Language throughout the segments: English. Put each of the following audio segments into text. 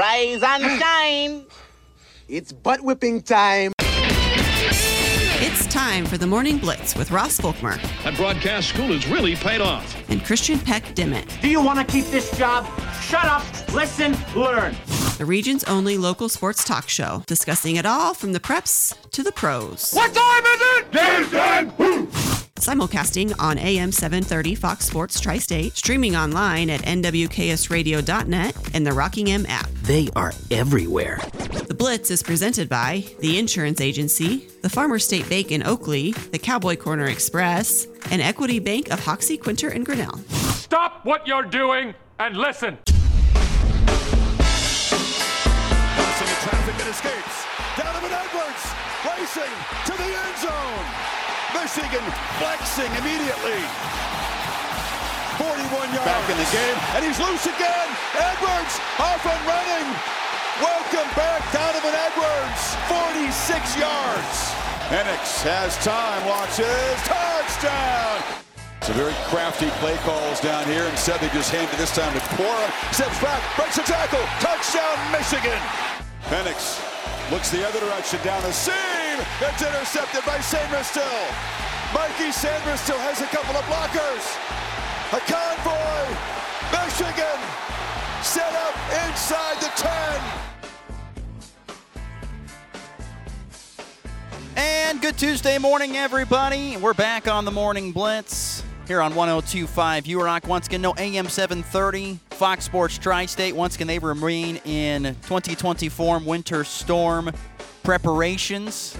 Rise and shine. It's butt whipping time. It's time for the Morning Blitz with Ross Volkmer. That broadcast school has really paid off. And Christian Peck Dimmitt. Do you want to keep this job? Shut up, listen, learn. The region's only local sports talk show, discussing it all from the preps to the pros. What time is it? Game time! Woo! Simulcasting on AM 730 Fox Sports Tri-State, streaming online at NWKSradio.net and the Rocking M app. They are everywhere. The Blitz is presented by the Insurance Agency, the Farmer State Bank in Oakley, the Cowboy Corner Express, and Equity Bank of Hoxie, Quinter, and Grinnell. Stop what you're doing and listen. Traffic and escapes. Donovan Edwards racing to the end zone. Michigan flexing immediately. 41 yards. Back in the game, and he's loose again. Edwards off and running. Welcome back, Donovan Edwards. 46 yards. Penix has time, launches, touchdown. Some very crafty play calls down here. Instead, they just hand it this time to Quora. Steps back, breaks a tackle. Touchdown, Michigan. Penix looks the other direction down the seam. It's intercepted by Sainristil. Mikey Sainristil has a couple of blockers. A convoy. Michigan set up inside the 10. And good Tuesday morning, everybody. We're back on the Morning Blitz here on 102.5 UROC. Once again, no AM 730 Fox Sports Tri-State. Once again, they remain in 2020 form winter storm preparations,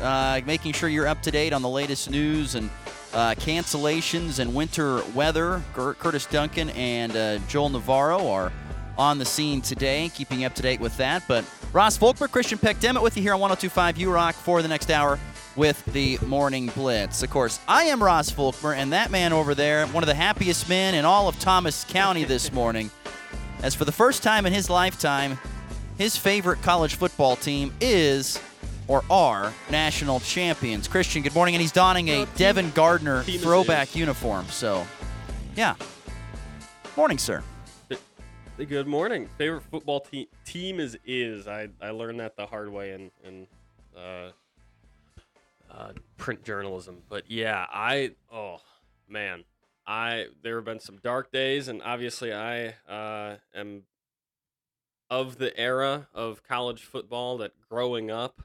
making sure you're up to date on the latest news and cancellations and winter weather. Curtis Duncan and Joel Navarro are on the scene today, keeping up to date with that. But Ross Volkmer, Christian Peck Dimmitt with you here on 102.5 UROC for the next hour with the Morning Blitz. Of course, I am Ross Volkmer, and that man over there, one of the happiest men in all of Thomas County this morning, as for the first time in his lifetime, his favorite college football team is, or are, national champions. Christian, good morning, and he's donning a Devin Gardner throwback uniform. So, yeah. Morning, sir. Good morning. Favorite football team is. I learned that the hard way in print journalism, but yeah, there have been some dark days, and obviously I am of the era of college football that growing up,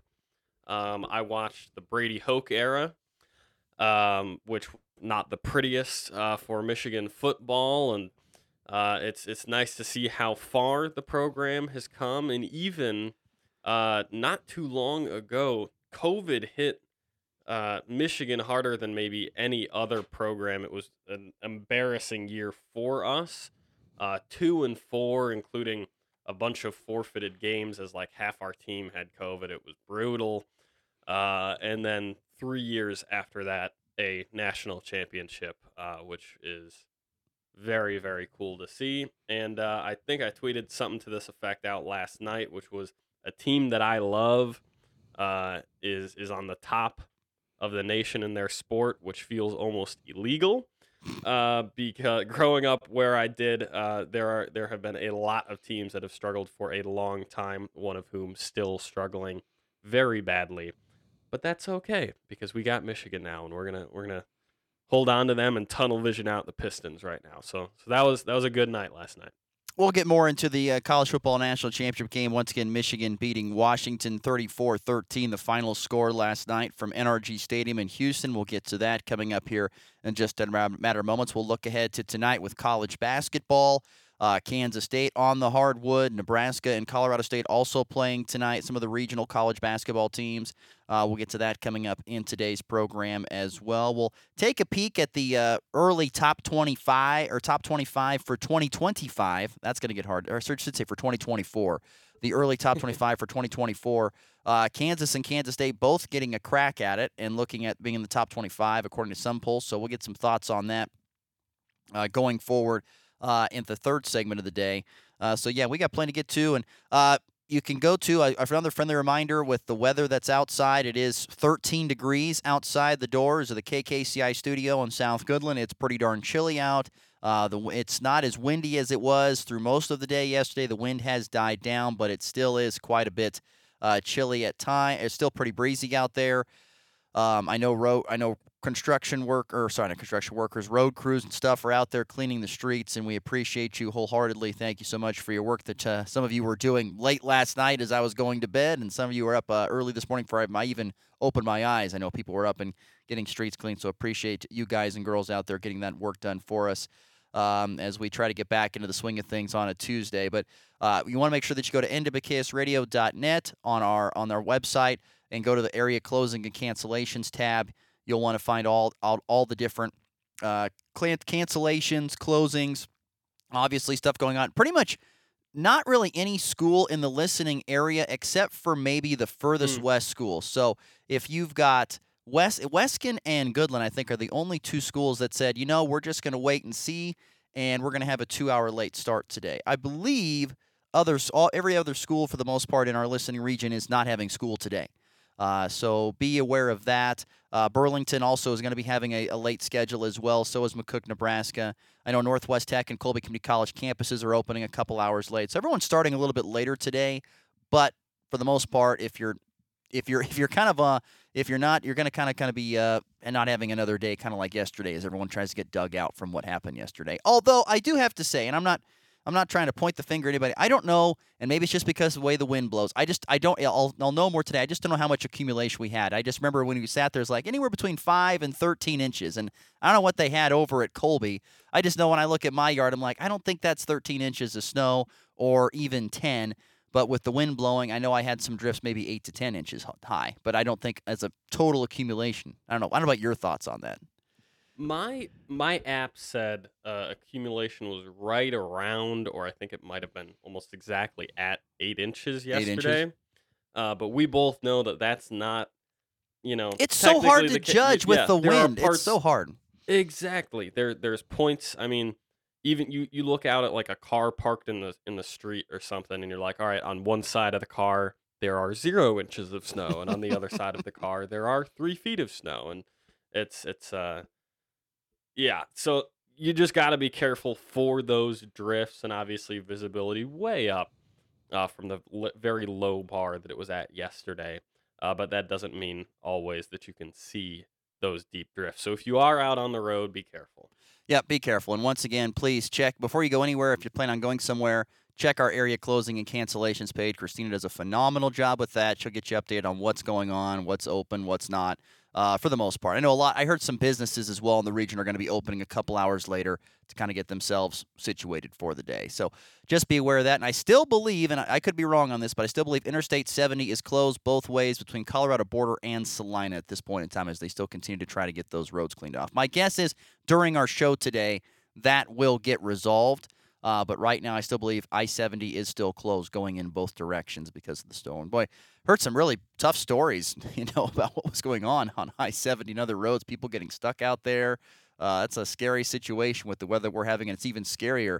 I watched the Brady Hoke era, which not the prettiest for Michigan football, and it's nice to see how far the program has come, and even not too long ago, COVID hit Michigan harder than maybe any other program. It was an embarrassing year for us, 2-4, including a bunch of forfeited games as like half our team had COVID. It was brutal. And then 3 years after that, a national championship, which is very, very cool to see. And I think I tweeted something to this effect out last night, which was a team that I love is on the top of the nation in their sport, which feels almost illegal, because growing up where I did, there have been a lot of teams that have struggled for a long time, one of whom still struggling very badly. But that's okay, because we got Michigan now, and we're gonna hold on to them and tunnel vision out the Pistons right now. So that was a good night last night. We'll get more into the college football national championship game. Once again, Michigan beating Washington 34-13, the final score last night from NRG Stadium in Houston. We'll get to that coming up here in just a matter of moments. We'll look ahead to tonight with college basketball. Kansas State on the hardwood, Nebraska and Colorado State also playing tonight, some of the regional college basketball teams. We'll get to that coming up in today's program as well. We'll take a peek at the early top 25 for 2025. That's going to get hard. Or I should say for 2024. The early top 25 for 2024. Kansas and Kansas State both getting a crack at it and looking at being in the top 25 according to some polls. So we'll get some thoughts on that going forward in the third segment of the day. So, yeah, we got plenty to get to. And you can go to another friendly reminder with the weather that's outside. It is 13 degrees outside the doors of the KKCI studio in South Goodland. It's pretty darn chilly out. It's not as windy as it was through most of the day yesterday. The wind has died down, but it still is quite a bit chilly at times. It's still pretty breezy out there. I know construction workers, road crews and stuff are out there cleaning the streets, and we appreciate you wholeheartedly. Thank you so much for your work that some of you were doing late last night as I was going to bed, and some of you were up early this morning before I even opened my eyes. I know people were up and getting streets clean, so appreciate you guys and girls out there getting that work done for us as we try to get back into the swing of things on a Tuesday. But you want to make sure that you go to NWKSradio.net on our website and go to the area closing and cancellations tab. You'll want to find all the different cancellations, closings, obviously stuff going on. Pretty much not really any school in the listening area except for maybe the furthest west school. So if you've got Weskin and Goodland, I think, are the only two schools that said, you know, we're just going to wait and see, and we're going to have a 2-hour late start today. I believe every other school for the most part in our listening region is not having school today. So be aware of that. Burlington also is going to be having a late schedule as well. So is McCook, Nebraska. I know Northwest Tech and Colby Community College campuses are opening a couple hours late. So everyone's starting a little bit later today. But for the most part, if you're not, you're going to not having another day, kind of like yesterday, as everyone tries to get dug out from what happened yesterday. Although I do have to say, and I'm not trying to point the finger at anybody. I don't know, and maybe it's just because of the way the wind blows. I'll know more today. I just don't know how much accumulation we had. I just remember when we sat there, it's like anywhere between 5 and 13 inches, and I don't know what they had over at Colby. I just know when I look at my yard, I'm like, I don't think that's 13 inches of snow or even 10, but with the wind blowing, I know I had some drifts maybe 8 to 10 inches high, but I don't think as a total accumulation. I don't know. I don't know about your thoughts on that. My app said accumulation was right around, or I think it might have been almost exactly at 8 inches yesterday. 8 inches. But we both know that that's not, you know. It's so hard to judge with the wind. It's so hard. Exactly. There's points. I mean, even you look out at like a car parked in the street or something, and you're like, all right, on one side of the car there are 0 inches of snow, and on the other side of the car there are 3 feet of snow, and it's. Yeah, so you just got to be careful for those drifts, and obviously visibility way up from the very low bar that it was at yesterday. But that doesn't mean always that you can see those deep drifts. So if you are out on the road, be careful. Yeah, be careful. And once again, please check before you go anywhere. If you plan on going somewhere, check our area closing and cancellations page. Christina does a phenomenal job with that. She'll get you updated on what's going on, what's open, what's not. For the most part. I know a lot. I heard some businesses as well in the region are going to be opening a couple hours later to kind of get themselves situated for the day. So just be aware of that. And I still believe, and I could be wrong on this, but I still believe Interstate 70 is closed both ways between Colorado border and Salina at this point in time as they still continue to try to get those roads cleaned off. My guess is during our show today, that will get resolved. But right now, I still believe I-70 is still closed going in both directions because of the storm. Boy, heard some really tough stories, about what was going on I-70 and other roads, people getting stuck out there. That's a scary situation with the weather we're having, and it's even scarier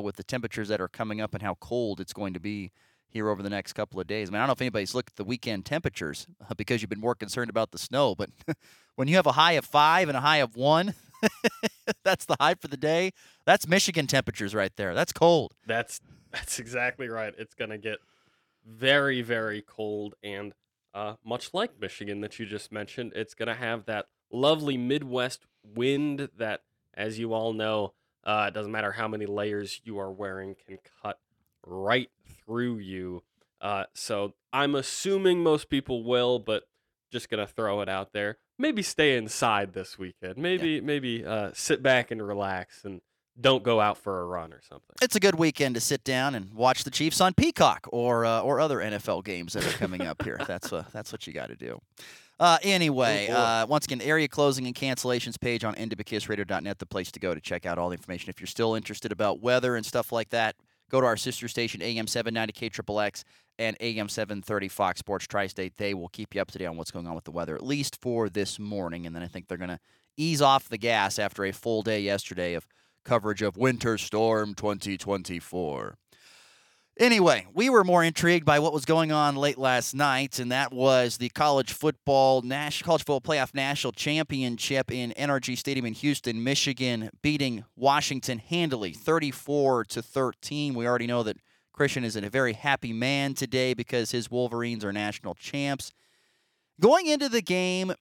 with the temperatures that are coming up and how cold it's going to be here over the next couple of days. I mean, I don't know if anybody's looked at the weekend temperatures because you've been more concerned about the snow, but when you have a high of 5 and a high of 1... That's the high for the day. That's Michigan temperatures right there. That's cold. That's exactly right. It's going to get very, very cold. And much like Michigan that you just mentioned, it's going to have that lovely Midwest wind that, as you all know, it doesn't matter how many layers you are wearing, can cut right through you. So I'm assuming most people will, but just going to throw it out there. Maybe stay inside this weekend. Maybe sit back and relax and don't go out for a run or something. It's a good weekend to sit down and watch the Chiefs on Peacock or other NFL games that are coming up here. That's what you got to do. Anyway, once again, area closing and cancellations page on NWKSradio.net, the place to go to check out all the information. If you're still interested about weather and stuff like that, go to our sister station, AM 790 KXXX and AM 730 Fox Sports Tri-State. They will keep you up to date on what's going on with the weather, at least for this morning. And then I think they're going to ease off the gas after a full day yesterday of coverage of Winter Storm 2024. Anyway, we were more intrigued by what was going on late last night, and that was the College Football Playoff National Championship in NRG Stadium in Houston, Michigan, beating Washington handily, 34-13. We already know that Christian is a very happy man today because his Wolverines are national champs. Going into the game,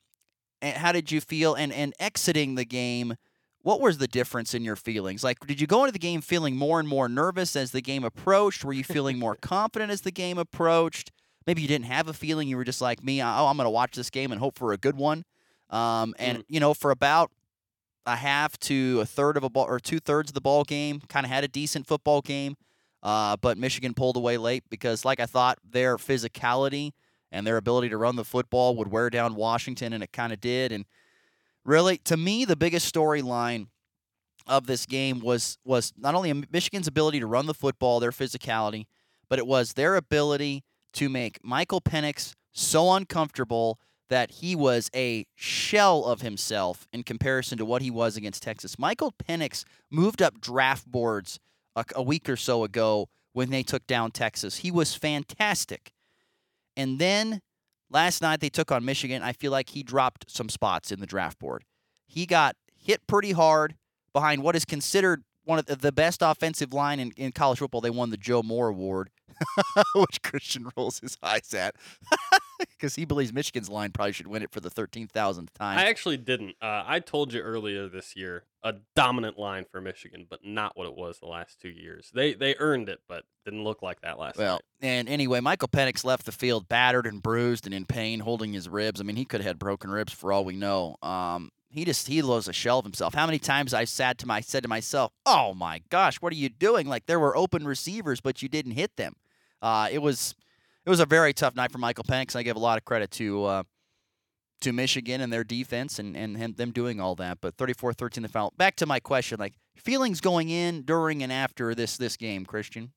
how did you feel? And exiting the game, what was the difference in your feelings? Like, did you go into the game feeling more and more nervous as the game approached? Were you feeling more confident as the game approached? Maybe you didn't have a feeling. You were just like me. Oh, I'm going to watch this game and hope for a good one. For about a half to a third of a ball or two-thirds of the ball game, kind of had a decent football game. But Michigan pulled away late because, like I thought, their physicality and their ability to run the football would wear down Washington, and it kind of did. And really, to me, the biggest storyline of this game was not only Michigan's ability to run the football, their physicality, but it was their ability to make Michael Penix so uncomfortable that he was a shell of himself in comparison to what he was against Texas. Michael Penix moved up draft boards a week or so ago when they took down Texas. He was fantastic. And then last night they took on Michigan. I feel like he dropped some spots in the draft board. He got hit pretty hard behind what is considered one of the best offensive line in college football. They won the Joe Moore Award, which Christian rolls his eyes at because he believes Michigan's line probably should win it for the 13,000th time. I actually didn't. I told you earlier this year, a dominant line for Michigan, but not what it was the last 2 years. They earned it, but didn't look like that last night. And anyway, Michael Penix left the field battered and bruised and in pain, holding his ribs. I mean, he could have had broken ribs for all we know. He was a shell of himself. How many times I said to myself, "Oh my gosh, what are you doing?" Like there were open receivers, but you didn't hit them. It was a very tough night for Michael Penix. I give a lot of credit to Michigan and their defense and them doing all that. But 34-13 the final. Back to my question, like feelings going in, during, and after this game, Christian.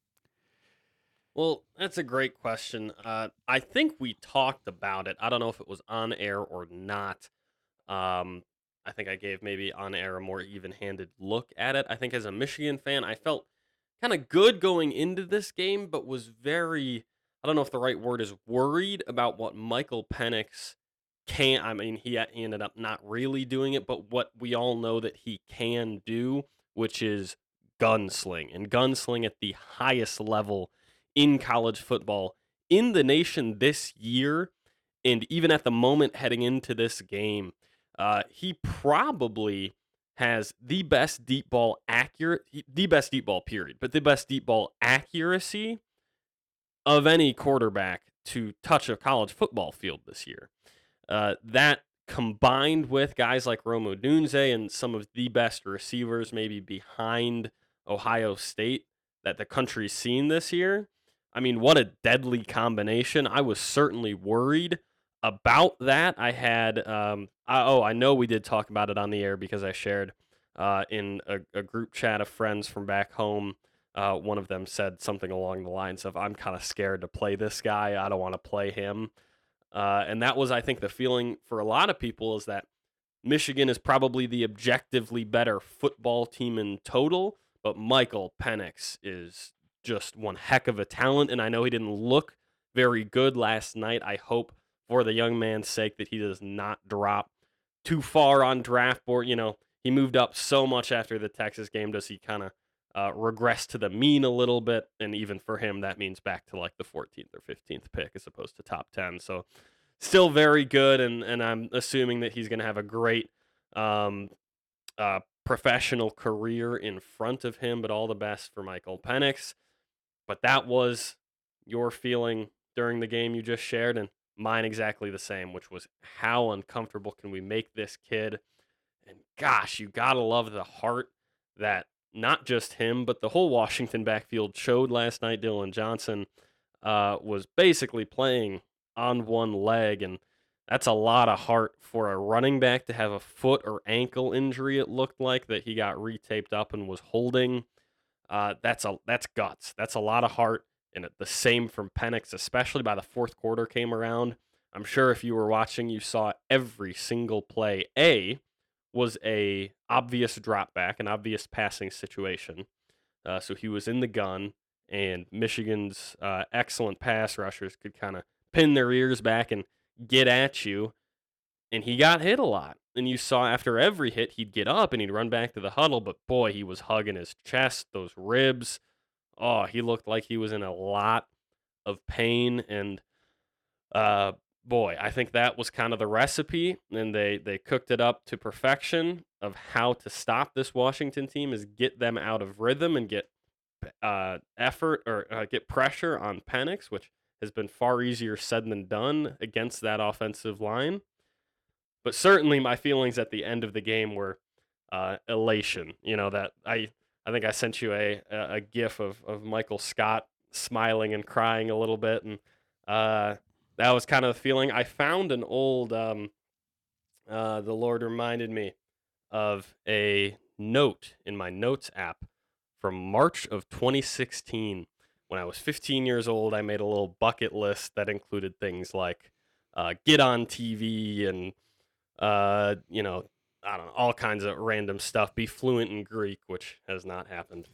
Well, that's a great question. I think we talked about it. I don't know if it was on air or not. I think I gave maybe on air a more even-handed look at it. I think as a Michigan fan, I felt kind of good going into this game, but was very, I don't know if the right word is worried about what Michael Penix can, I mean, he ended up not really doing it, but what we all know that he can do, which is gunsling, and gunsling at the highest level in college football in the nation this year, and even at the moment heading into this game. He probably has the best deep ball the best deep ball accuracy of any quarterback to touch a college football field this year. That combined with guys like Romo Dunze and some of the best receivers maybe behind Ohio State that the country's seen this year. I mean, what a deadly combination. I was certainly worried about that. I had, I know we did talk about it on the air because I shared in a group chat of friends from back home. One of them said something along the lines of, "I'm kind of scared to play this guy. I don't want to play him." And that was, I think, the feeling for a lot of people is that Michigan is probably the objectively better football team in total, but Michael Penix is just one heck of a talent. And I know he didn't look very good last night. I hope for the young man's sake that he does not drop too far on draft board. You know, he moved up so much after the Texas game. Does he kind of regress to the mean a little bit? And even for him, that means back to like the 14th or 15th pick as opposed to top 10. So still very good. And I'm assuming that he's going to have a great professional career in front of him, but all the best for Michael Penix. But that was your feeling during the game you just shared. And mine exactly the same, which was how uncomfortable can we make this kid? And gosh, you gotta love the heart that not just him, but the whole Washington backfield showed last night. Dylan Johnson was basically playing on one leg, and that's a lot of heart for a running back to have a foot or ankle injury. It looked like that he got retaped up and was holding. That's guts. That's a lot of heart. And the same from Penix, especially by the fourth quarter came around. I'm sure if you were watching, you saw every single play. A was a obvious drop back, an obvious passing situation. So he was in the gun. and Michigan's excellent pass rushers could kind of pin their ears back and get at you. And he got hit a lot. And you saw after every hit, he'd get up and he'd run back to the huddle. But boy, he was hugging his chest, those ribs. Oh, he looked like he was in a lot of pain. And boy, I think that was kind of the recipe. And they cooked it up to perfection of how to stop this Washington team is get them out of rhythm and get effort or get pressure on Penix, which has been far easier said than done against that offensive line. But certainly my feelings at the end of the game were elation. You know, that I think I sent you a gif of Michael Scott smiling and crying a little bit. And that was kind of the feeling. I found an old, the Lord reminded me of a note in my notes app from March of 2016. When I was 15 years old, I made a little bucket list that included things like get on TV and, you know, I don't know, all kinds of random stuff. Be fluent in Greek, which has not happened.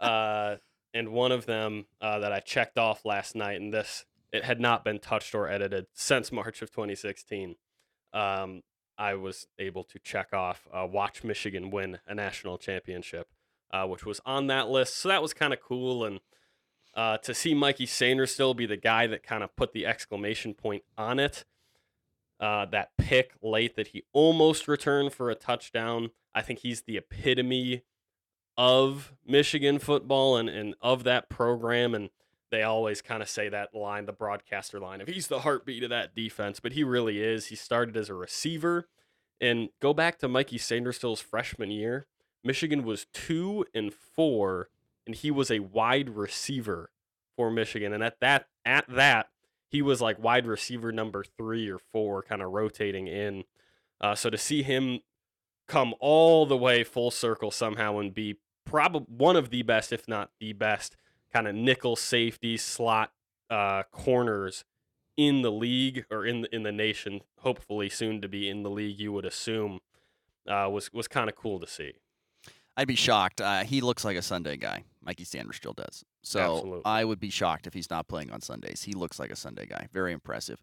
And one of them that I checked off last night, and this, it had not been touched or edited since March of 2016. I was able to check off, watch Michigan win a national championship, which was on that list. So that was kind of cool. And to see Mikey Sainristil be the guy that kind of put the exclamation point on it, that pick late that he almost returned for a touchdown. I think he's the epitome of Michigan football and of that program. And they always kind of say that line, the broadcaster line, if he's the heartbeat of that defense, but he really is. He started as a receiver. And go back to Mikey Sainristil's freshman year, Michigan was 2-4, and he was a wide receiver for Michigan. And at that, he was like wide receiver number 3 or 4, kind of rotating in. So to see him come all the way full circle somehow and be probably one of the best, if not the best, kind of nickel safety slot corners in the league or in the nation, hopefully soon to be in the league, you would assume, was kind of cool to see. I'd be shocked. He looks like a Sunday guy. Mikey Sainristil does. So absolutely. I would be shocked if he's not playing on Sundays. He looks like a Sunday guy. Very impressive.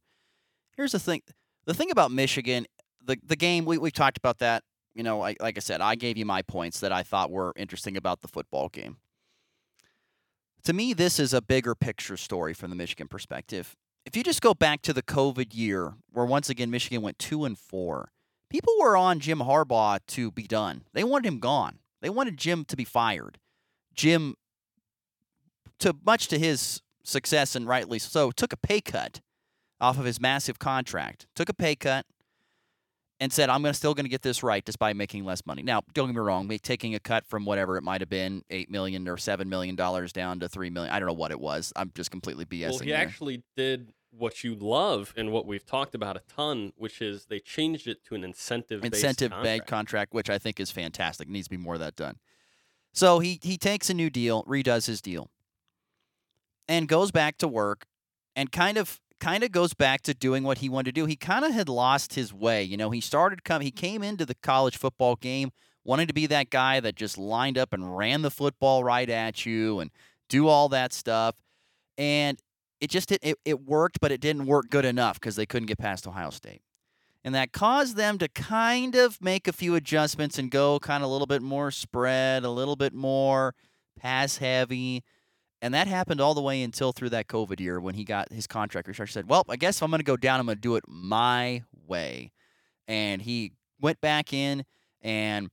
Here's the thing. The thing about Michigan, the game, we've talked about that. You know, like I said, I gave you my points that I thought were interesting about the football game. To me, this is a bigger picture story from the Michigan perspective. If you just go back to the COVID year, where once again Michigan went 2-4, people were on Jim Harbaugh to be done. They wanted him gone. They wanted Jim to be fired. Jim, to much to his success and rightly so, took a pay cut off of his massive contract, and said, I'm still going to get this right despite making less money. Now, don't get me wrong, me taking a cut from whatever it might have been, $8 million or $7 million down to $3 million. I don't know what it was. I'm just completely BSing. Well, he actually did what you love and what we've talked about a ton, which is they changed it to an incentive-based contract, which I think is fantastic. Needs to be more of that done. So he takes a new deal, redoes his deal, and goes back to work, and kind of goes back to doing what he wanted to do. He kind of had lost his way. You know, he came into the college football game wanting to be that guy that just lined up and ran the football right at you and do all that stuff. And it just it worked, but it didn't work good enough because they couldn't get past Ohio State. And that caused them to kind of make a few adjustments and go kind of a little bit more spread, a little bit more pass heavy. And that happened all the way until through that COVID year when he got his contract restructured. He said, well, I guess if I'm going to go down, I'm going to do it my way. And he went back in and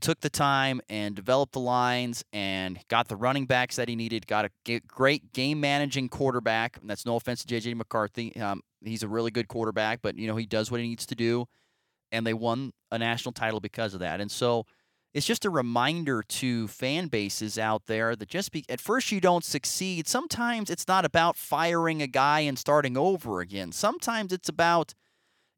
took the time and developed the lines and got the running backs that he needed, got a great game-managing quarterback. And that's no offense to J.J. McCarthy. He's a really good quarterback, but, you know, he does what he needs to do. And they won a national title because of that. And so it's just a reminder to fan bases out there that at first you don't succeed. Sometimes it's not about firing a guy and starting over again. Sometimes it's about,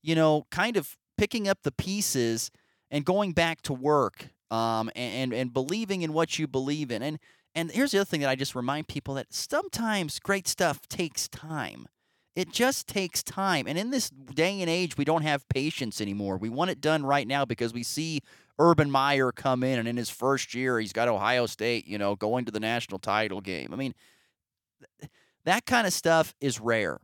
you know, kind of picking up the pieces and going back to work and believing in what you believe in. And here's the other thing that I just remind people, that sometimes great stuff takes time. It just takes time. And in this day and age, we don't have patience anymore. We want it done right now because we see Urban Meyer come in, and in his first year, he's got Ohio State, you know, going to the national title game. I mean, that kind of stuff is rare.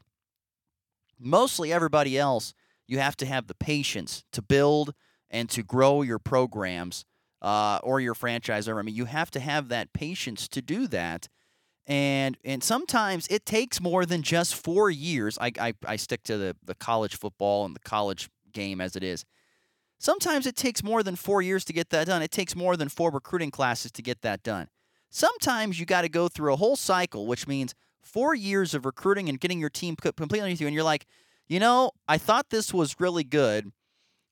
Mostly everybody else, you have to have the patience to build and to grow your programs or your franchise. I mean, you have to have that patience to do that. And sometimes it takes more than just 4 years. I stick to the college football and the college game as it is. Sometimes it takes more than 4 years to get that done. It takes more than 4 recruiting classes to get that done. Sometimes you got to go through a whole cycle, which means 4 years of recruiting and getting your team completely underneath you. And you're like, you know, I thought this was really good,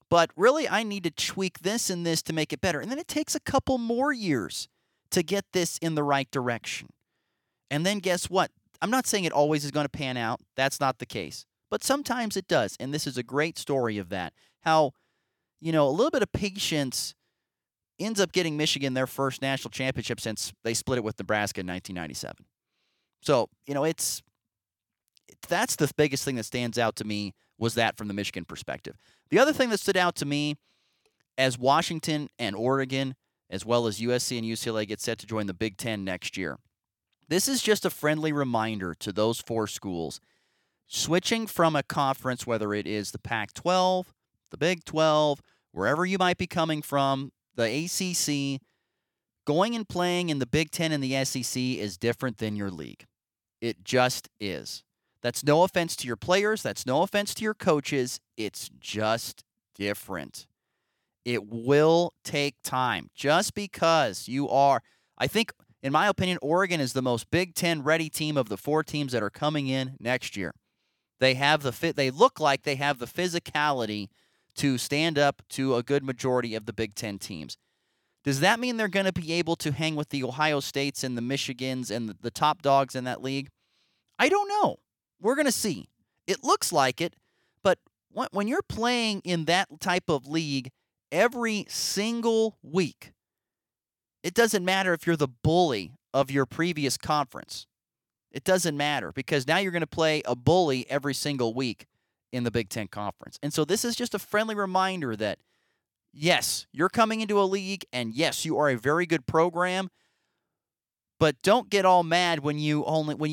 but really I need to tweak this and this to make it better. And then it takes a couple more years to get this in the right direction. And then guess what? I'm not saying it always is going to pan out. That's not the case. But sometimes it does. And this is a great story of that. How, you know, a little bit of patience ends up getting Michigan their first national championship since they split it with Nebraska in 1997. So, you know, that's the biggest thing that stands out to me was that from the Michigan perspective. The other thing that stood out to me as Washington and Oregon, as well as USC and UCLA, get set to join the Big 10 next year. This is just a friendly reminder to those 4 schools. Switching from a conference, whether it is the Pac-12, the Big 12, wherever you might be coming from, the ACC, going and playing in the Big 10 and the SEC is different than your league. It just is. That's no offense to your players. That's no offense to your coaches. It's just different. It will take time. Just because you are, I think, in my opinion, Oregon is the most Big Ten ready team of the 4 teams that are coming in next year. They have the fit. They look like they have the physicality to stand up to a good majority of the Big Ten teams. Does that mean they're going to be able to hang with the Ohio States and the Michigans and the top dogs in that league? I don't know. We're going to see. It looks like it, but when you're playing in that type of league every single week, it doesn't matter if you're the bully of your previous conference. It doesn't matter because now you're going to play a bully every single week in the Big Ten Conference. And so this is just a friendly reminder that, yes, you're coming into a league, and yes, you are a very good program, but don't get all mad when you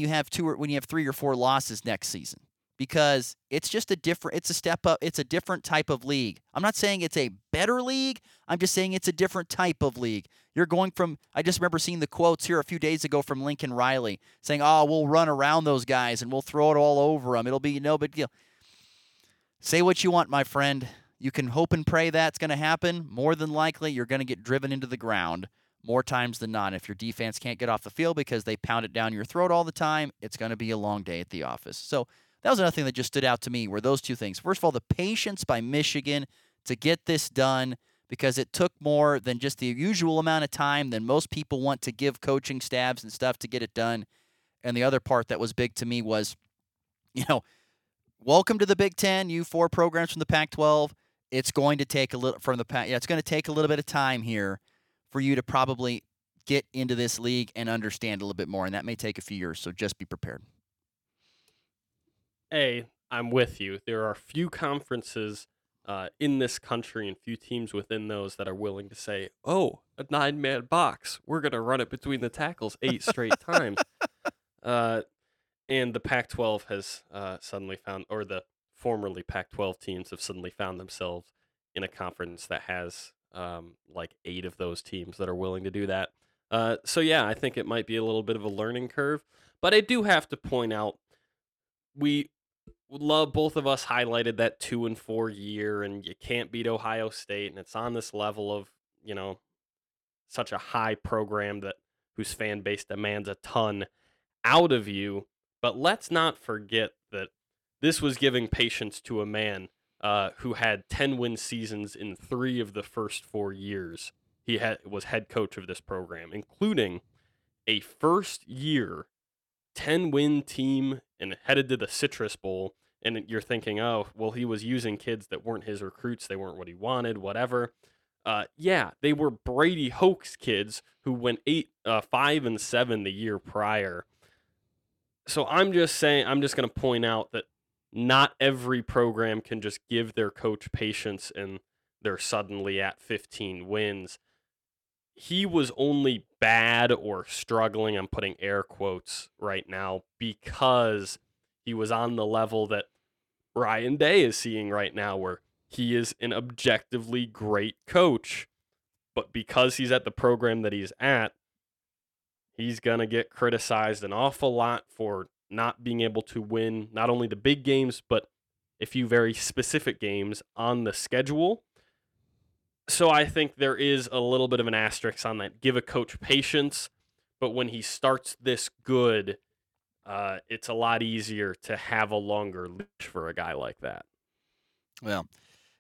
have 3 or 4 losses next season because it's just it's a step up. It's a different type of league. I'm not saying it's a better league. I'm just saying it's a different type of league. You're going from, I just remember seeing the quotes here a few days ago from Lincoln Riley saying, oh, we'll run around those guys and we'll throw it all over them. It'll be no big deal. Say what you want, my friend. You can hope and pray that's going to happen. More than likely, you're going to get driven into the ground more times than not. If your defense can't get off the field because they pound it down your throat all the time, it's going to be a long day at the office. So that was another thing that just stood out to me were those 2 things. First of all, the patience by Michigan to get this done, because it took more than just the usual amount of time than most people want to give coaching staffs and stuff to get it done. And the other part that was big to me was, you know, welcome to the Big Ten, you 4 programs from the Pac-12. It's going to take a little bit of time here for you to probably get into this league and understand a little bit more, and that may take a few years, so just be prepared. I'm with you. There are few conferences in this country and few teams within those that are willing to say, oh, a 9-man box. We're going to run it between the tackles 8 straight times. And the Pac-12 has suddenly found, or the formerly Pac-12 teams have suddenly found themselves in a conference that has like 8 of those teams that are willing to do that. So, yeah, I think it might be a little bit of a learning curve. But I do have to point out, both of us highlighted that 2- and 4-year, and you can't beat Ohio State, and it's on this level of, you know, such a high program that whose fan base demands a ton out of you. But let's not forget that this was giving patience to a man who had 10-win seasons in 3 of the first 4 years. He was head coach of this program, including a first-year 10-win team and headed to the Citrus Bowl, and you're thinking, oh, well, he was using kids that weren't his recruits, they weren't what he wanted, whatever. Yeah, they were Brady Hoke's kids who went 5-7 the year prior. So I'm just going to point out that not every program can just give their coach patience and they're suddenly at 15 wins. He was only bad or struggling, I'm putting air quotes right now, because he was on the level that Ryan Day is seeing right now, where he is an objectively great coach, but because he's at the program that he's at, he's going to get criticized an awful lot for not being able to win not only the big games, but a few very specific games on the schedule. So I think there is a little bit of an asterisk on that. Give a coach patience, but when he starts this good, it's a lot easier to have a longer leash for a guy like that. Well,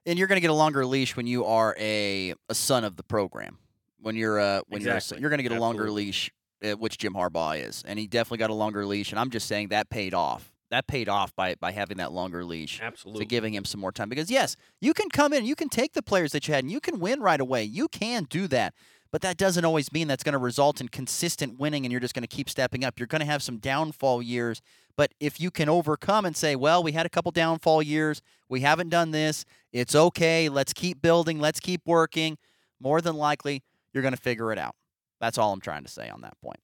and you're going to get a longer leash when you are a son of the program. When you're you're going to get a longer leash, which Jim Harbaugh is, and he definitely got a longer leash. And I'm just saying that paid off. That paid off by having that longer leash. Absolutely. To giving him some more time. Because, yes, you can come in, you can take the players that you had, and you can win right away. You can do that. But that doesn't always mean that's going to result in consistent winning and you're just going to keep stepping up. You're going to have some downfall years. But if you can overcome and say, well, we had a couple downfall years, we haven't done this, it's okay, let's keep building, let's keep working, more than likely you're going to figure it out. That's all I'm trying to say on that point.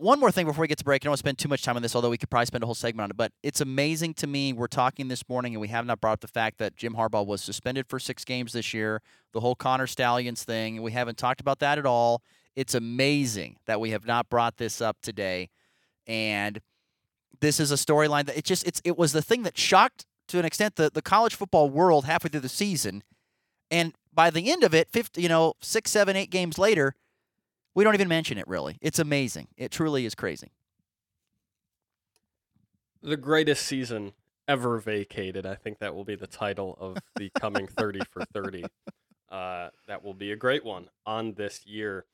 One more thing before we get to break. I don't want to spend too much time on this, although we could probably spend a whole segment on it. But it's amazing to me. We're talking this morning, and we have not brought up the fact that Jim Harbaugh was suspended for 6 games this year, the whole Connor Stallions thing. We haven't talked about that at all. It's amazing that we have not brought this up today. And this is a storyline that it was the thing that shocked, to an extent, the college football world halfway through the season. And by the end of it, 6, 7, 8 games later, we don't even mention it, really. It's amazing. It truly is crazy. The greatest season ever vacated. I think that will be the title of the coming 30 for 30. That will be a great one on this year.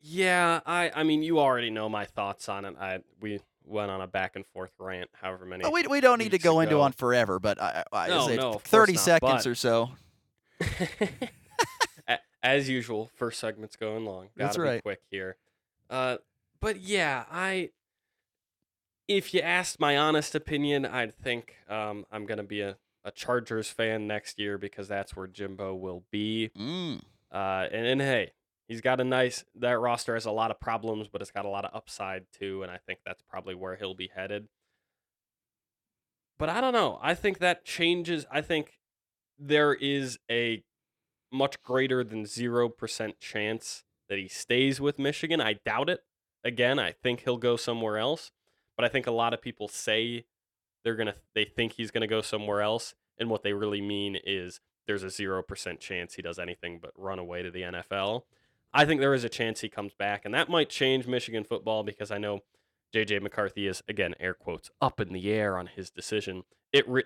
Yeah, I mean, you already know my thoughts on it. We went on a back-and-forth rant however many. We don't need to go into on forever, but I 30 seconds or so. As usual, first segment's going long. That's right. Gotta be quick here. But yeah, if you asked my honest opinion, I'd think I'm going to be a Chargers fan next year because that's where Jimbo will be. Mm. And hey, he's got that roster has a lot of problems, but it's got a lot of upside too, and I think that's probably where he'll be headed. But I don't know. I think that changes. I think there is a much greater than 0% chance that he stays with Michigan. I doubt it. Again, I think he'll go somewhere else, but I think a lot of people say they think he's gonna go somewhere else, and what they really mean is there's a 0% chance he does anything but run away to the NFL. I think there is a chance he comes back, and that might change Michigan football because I know J.J. McCarthy is, again, air quotes, up in the air on his decision.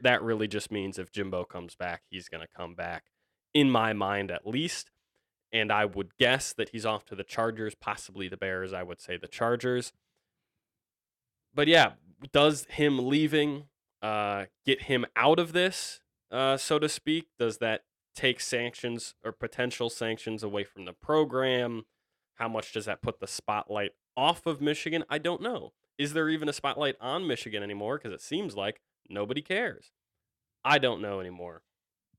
That really just means if Jimbo comes back, he's gonna come back. In my mind, at least. And I would guess that he's off to the Chargers, possibly the Bears. I would say the Chargers. But yeah, does him leaving get him out of this, so to speak? Does that take sanctions or potential sanctions away from the program? How much does that put the spotlight off of Michigan? I don't know. Is there even a spotlight on Michigan anymore? Because it seems like nobody cares. I don't know anymore.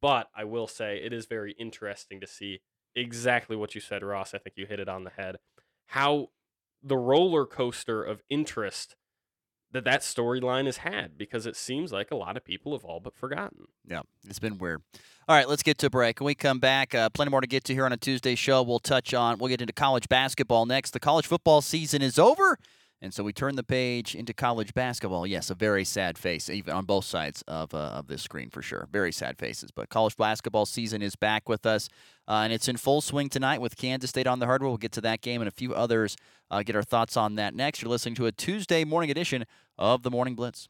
But I will say it is very interesting to see exactly what you said, Ross. I think you hit it on the head. How the roller coaster of interest that storyline has had, because it seems like a lot of people have all but forgotten. Yeah, it's been weird. All right, let's get to a break. When we come back, plenty more to get to here on a Tuesday show. We'll get into college basketball next. The college football season is over. And so we turn the page into college basketball. Yes, a very sad face, even on both sides of this screen for sure. Very sad faces. But college basketball season is back with us, and it's in full swing tonight with Kansas State on the hardwood. We'll get to that game and a few others. Get our thoughts on that next. You're listening to a Tuesday morning edition of the Morning Blitz.